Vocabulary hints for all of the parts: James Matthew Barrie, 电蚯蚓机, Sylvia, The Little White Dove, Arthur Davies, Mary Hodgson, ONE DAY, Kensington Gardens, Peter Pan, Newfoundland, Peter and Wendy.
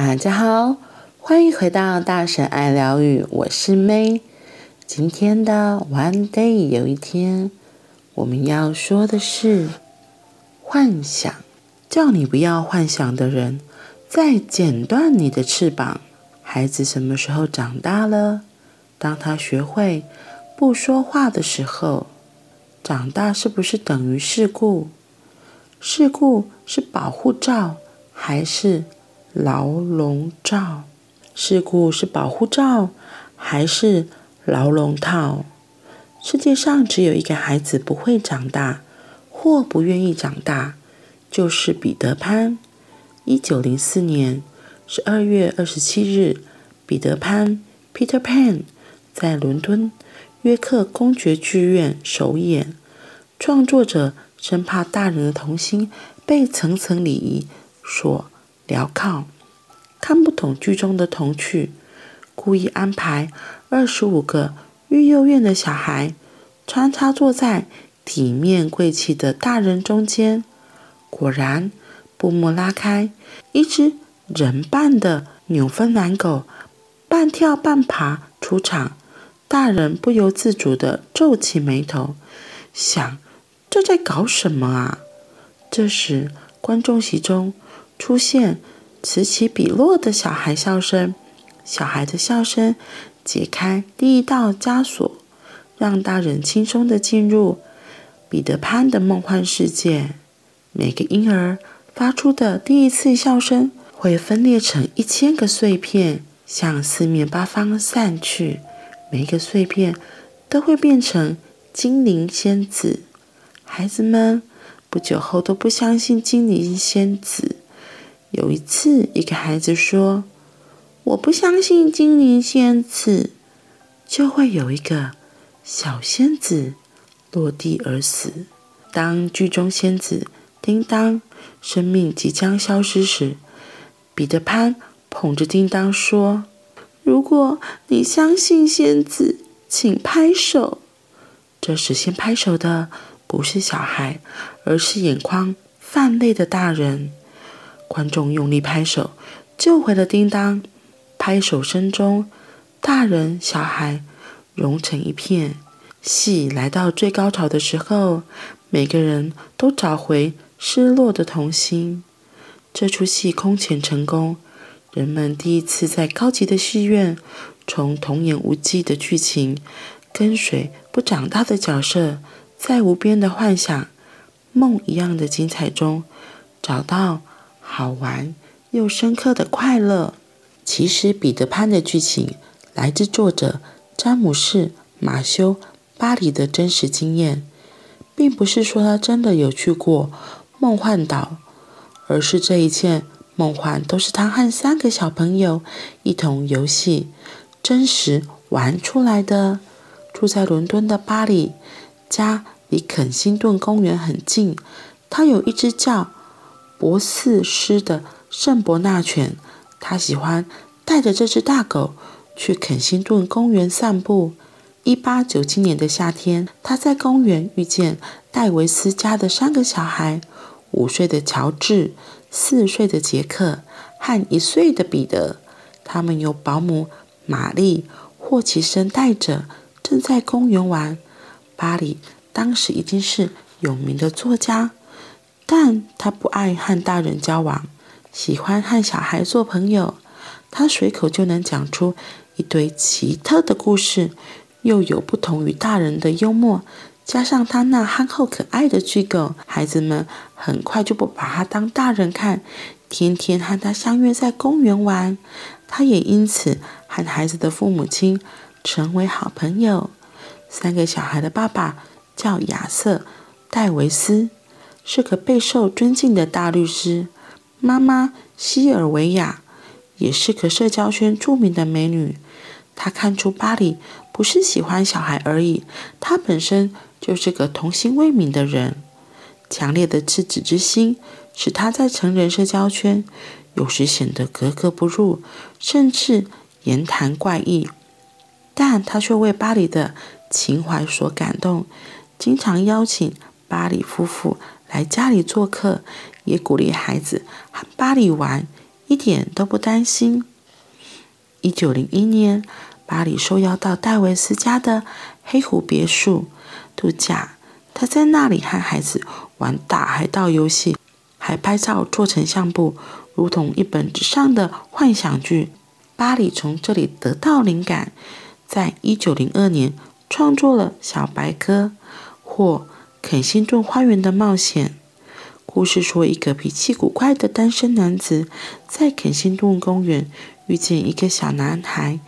大家好，欢迎回到大神爱疗愈，我是 May。 今天的 One Day 有一天，我们要说的是幻想。叫你不要幻想的人在剪断你的翅膀。孩子什么时候长大了？当他学会不说话的时候。长大是不是等于事故？事故是保护罩还是牢笼罩？事故是保护罩还是牢笼套？世界上只有一个孩子不会长大或不愿意长大，就是彼得潘。1904年12月27日，彼得潘 Peter Pan 在伦敦约克公爵剧院首演，创作者生怕大人的童心被层层礼仪所镣铐，看不懂剧中的童趣，故意安排25个育幼院的小孩穿插坐在体面贵气的大人中间。果然，布幕拉开，一只人扮的纽芬兰狗半跳半爬出场，大人不由自主地皱起眉头，想这在搞什么啊？这时，观众席中出现此起彼落的小孩笑声，小孩的笑声解开第一道枷锁，让大人轻松地进入彼得潘的梦幻世界。每个婴儿发出的第一次笑声会分裂成1000个碎片，向四面八方散去。每一个碎片都会变成精灵仙子，孩子们不久后都不相信精灵仙子。有一次，一个孩子说：“我不相信精灵仙子。”就会有一个小仙子落地而死。当剧中仙子叮当生命即将消失时，彼得潘捧着叮当说：“如果你相信仙子，请拍手。”这时先拍手的不是小孩，而是眼眶泛泪的大人。观众用力拍手，救回了叮当。拍手声中，大人、小孩融成一片。戏来到最高潮的时候，每个人都找回失落的童心。这出戏空前成功。人们第一次在高级的戏院，从童言无忌的剧情，跟随不长大的角色，在无边的幻想梦一样的精彩中，找到好玩又深刻的快乐。其实彼得潘的剧情来自作者詹姆士·马修·巴里的真实经验，并不是说他真的有去过梦幻岛，而是这一切梦幻都是他和3个小朋友一同游戏真实玩出来的。住在伦敦的巴里家离肯辛顿公园很近，他有一只叫博斯斯的圣伯纳犬，他喜欢带着这只大狗去肯辛顿公园散步。1897年的夏天，他在公园遇见戴维斯家的3个小孩，5岁的乔治，4岁的杰克和1岁的彼得，他们由保姆玛丽霍奇森带着，正在公园玩。巴里当时已经是有名的作家，但他不爱和大人交往，喜欢和小孩做朋友。他随口就能讲出一堆奇特的故事，又有不同于大人的幽默，加上他那憨厚可爱的巨狗，孩子们很快就不把他当大人看，天天和他相约在公园玩。他也因此和孩子的父母亲成为好朋友。3个小孩的爸爸叫亚瑟·戴维斯，是个备受尊敬的大律师；妈妈西尔维亚也是个社交圈著名的美女。她看出巴里不是喜欢小孩而已，她本身就是个童心未泯的人。强烈的赤子之心使他在成人社交圈有时显得格格不入，甚至言谈怪异，但他却为巴里的情怀所感动，经常邀请巴里夫妇来家里做客，也鼓励孩子和巴里玩，一点都不担心。1901年，巴里受邀到戴维斯家的黑湖别墅度假，他在那里和孩子玩大海盗游戏，还拍照做成相簿，如同一本纸上的幻想剧。巴里从这里得到灵感，在1902年创作了《小白鸽》或《肯辛顿花园的冒险》。故事说，一个脾气古怪的单身男子在肯辛顿公园遇见一个小男孩，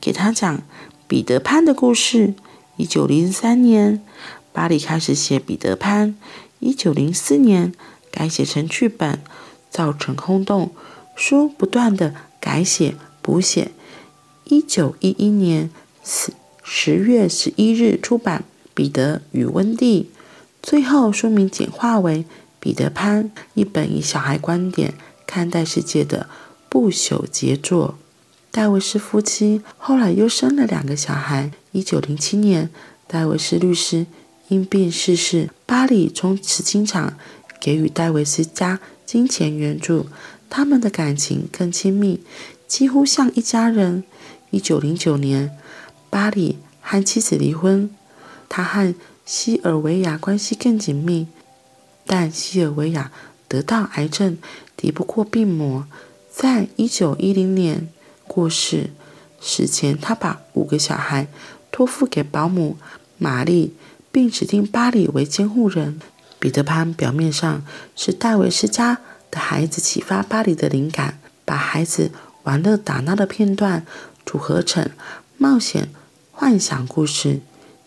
给他讲彼得潘的故事。1903年，巴里开始写彼得潘，1904年改写成剧本，造成轰动，书不断的改写补写。1911年10月11日出版《彼得与温蒂》，最后书名简化为《彼得潘》，一本以小孩观点看待世界的不朽杰作。戴维斯夫妻后来又生了两个小孩。1907年，戴维斯律师因病逝世，巴里从此经常给予戴维斯家金钱援助，他们的感情更亲密，几乎像一家人。1909年，巴里和妻子离婚，他和西尔维亚关系更紧密，但西尔维亚得到癌症，敌不过病魔，在1910年过世。死前，他把5个小孩托付给保姆玛丽，并指定巴里为监护人。彼得潘表面上是戴维斯家的孩子启发巴里的灵感，把孩子玩乐打闹的片段组合成冒险幻想故事。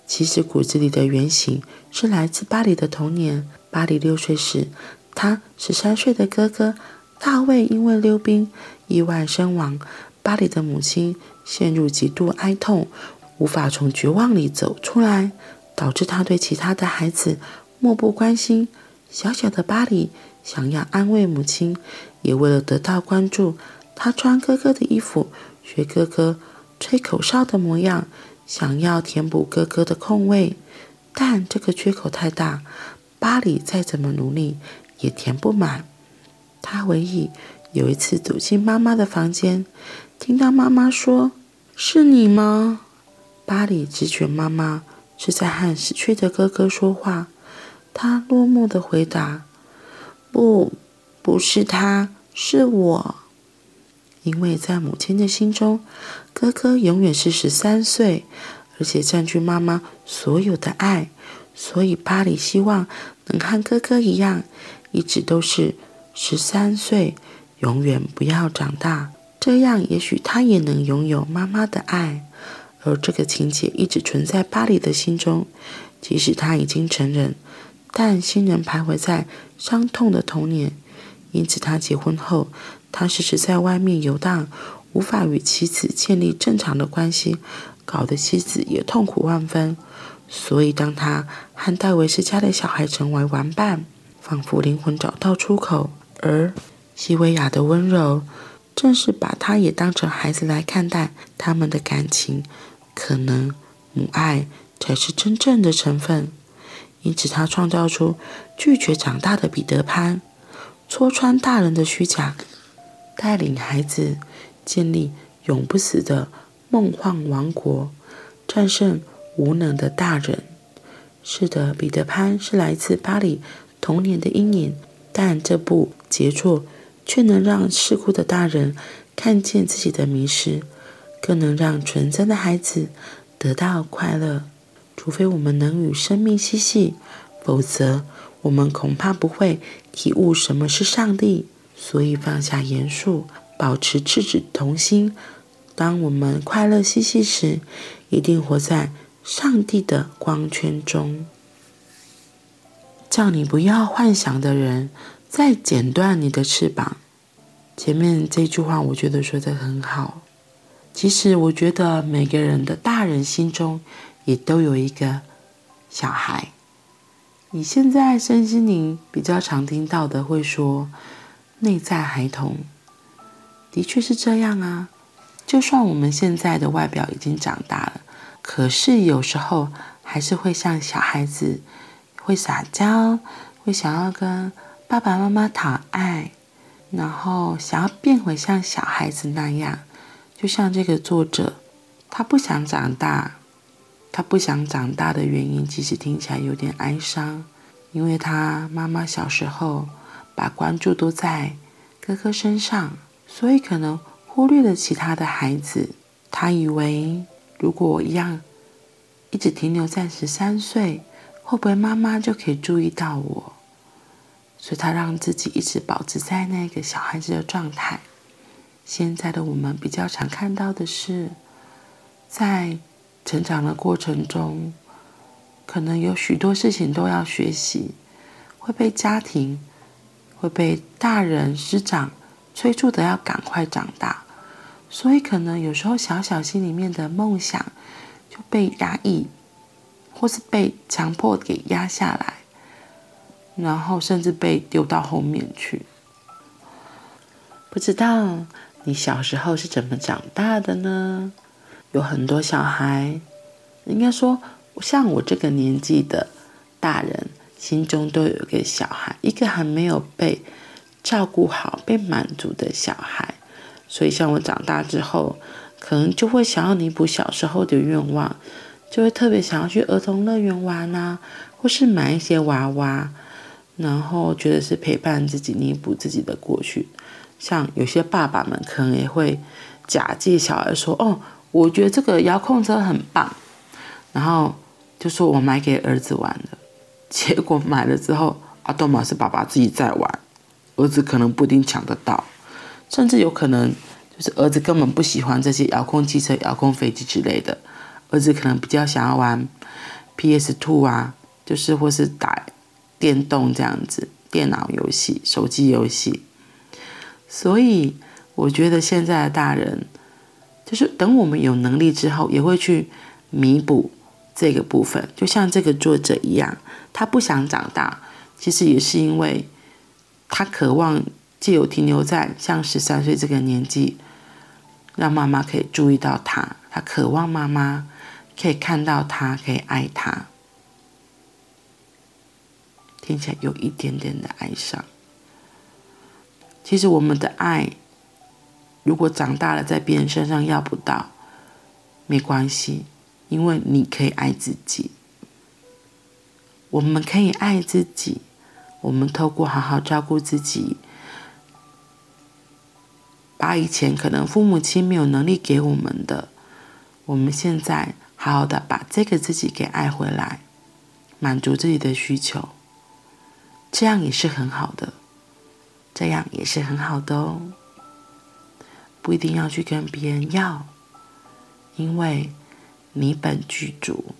其实骨子里的原型是来自巴里的童年。巴里6岁时，他13岁的哥哥大卫因为溜冰意外身亡，巴里的母亲陷入极度哀痛，无法从绝望里走出来，导致他对其他的孩子漠不关心。小小的巴里想要安慰母亲，也为了得到关注，他穿哥哥的衣服，学哥哥吹口哨的模样，想要填补哥哥的空位，但这个缺口太大，巴里再怎么努力也填不满。他回忆，有一次走进妈妈的房间，听到妈妈说：“是你吗？”巴里直觉妈妈是在和死去的哥哥说话，他落寞地回答：“不是他，是我。”因为在母亲的心中，哥哥永远是13岁，而且占据妈妈所有的爱，所以巴里希望能和哥哥一样，一直都是13岁，永远不要长大，这样也许他也能拥有妈妈的爱。而这个情节一直存在巴里的心中，即使他已经成人，但心仍徘徊在伤痛的童年。因此他结婚后，他时时在外面游荡，无法与妻子建立正常的关系，搞得妻子也痛苦万分。所以当他和戴维斯家的小孩成为玩伴，仿佛灵魂找到出口。而西维亚的温柔，正是把他也当成孩子来看待。他们的感情，可能母爱才是真正的成分。因此他创造出拒绝长大的彼得潘，戳穿大人的虚假，带领孩子建立永不死的梦幻王国，战胜无能的大人。是的，彼得潘是来自巴里童年的阴影，但这部杰作却能让世故的大人看见自己的迷失，更能让纯真的孩子得到快乐。除非我们能与生命嬉戏，否则我们恐怕不会体悟什么是上帝。所以放下严肃，保持赤子童心，当我们快乐嬉戏时，一定活在上帝的光圈中。叫你不要幻想的人，再剪断你的翅膀。前面这句话我觉得说得很好。其实我觉得每个人的大人心中也都有一个小孩。你现在身心灵比较常听到的会说内在孩童，的确是这样啊。就算我们现在的外表已经长大了，可是有时候还是会像小孩子，会撒娇，会想要跟爸爸妈妈讨爱。然后想要变回像小孩子那样，就像这个作者，他不想长大。他不想长大的原因，其实听起来有点哀伤，因为他妈妈小时候把关注都在哥哥身上，所以可能忽略了其他的孩子。他以为如果我一样一直停留在13岁，会不会妈妈就可以注意到我？所以他让自己一直保持在那个小孩子的状态。现在的我们比较常看到的是，在成长的过程中，可能有许多事情都要学习，会被家庭，会被大人师长催促的要赶快长大，所以可能有时候小小心里面的梦想就被压抑，或是被强迫给压下来，然后甚至被丢到后面去。不知道你小时候是怎么长大的呢？有很多小孩，应该说像我这个年纪的大人心中都有一个小孩，一个还没有被照顾好被满足的小孩。所以像我长大之后，可能就会想要弥补小时候的愿望，就会特别想要去儿童乐园玩啊，或是买一些娃娃，然后觉得是陪伴自己弥补自己的过去。像有些爸爸们可能也会假借小孩说，哦，我觉得这个遥控车很棒，然后就说我买给儿子玩的，结果买了之后啊，都嘛是爸爸自己在玩，儿子可能不一定抢得到，甚至有可能就是儿子根本不喜欢这些遥控汽车、遥控飞机之类的，儿子可能比较想要玩 PS2 啊，就是或是打电动这样子，电脑游戏、手机游戏。所以我觉得现在的大人就是等我们有能力之后，也会去弥补这个部分。就像这个作者一样，他不想长大，其实也是因为他渴望藉由停留在像13岁这个年纪，让妈妈可以注意到他，他渴望妈妈可以看到他，可以爱他。听起来有一点点的哀伤。其实我们的爱，如果长大了在别人身上要不到，没关系，因为你可以爱自己。我们可以爱自己，我们透过好好照顾自己，把以前可能父母亲没有能力给我们的，我们现在好好的把这个自己给爱回来，满足自己的需求，这样也是很好的，这样也是很好的哦。不一定要去跟别人要，因为你本具足。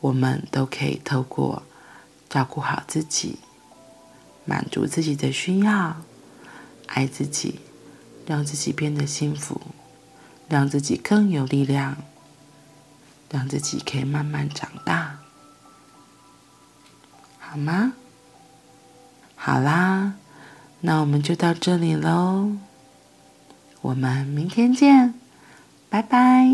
我们都可以透过照顾好自己，满足自己的需要，爱自己，让自己变得幸福，让自己更有力量，让自己可以慢慢长大，好吗？好啦，那我们就到这里咯，我们明天见，拜拜。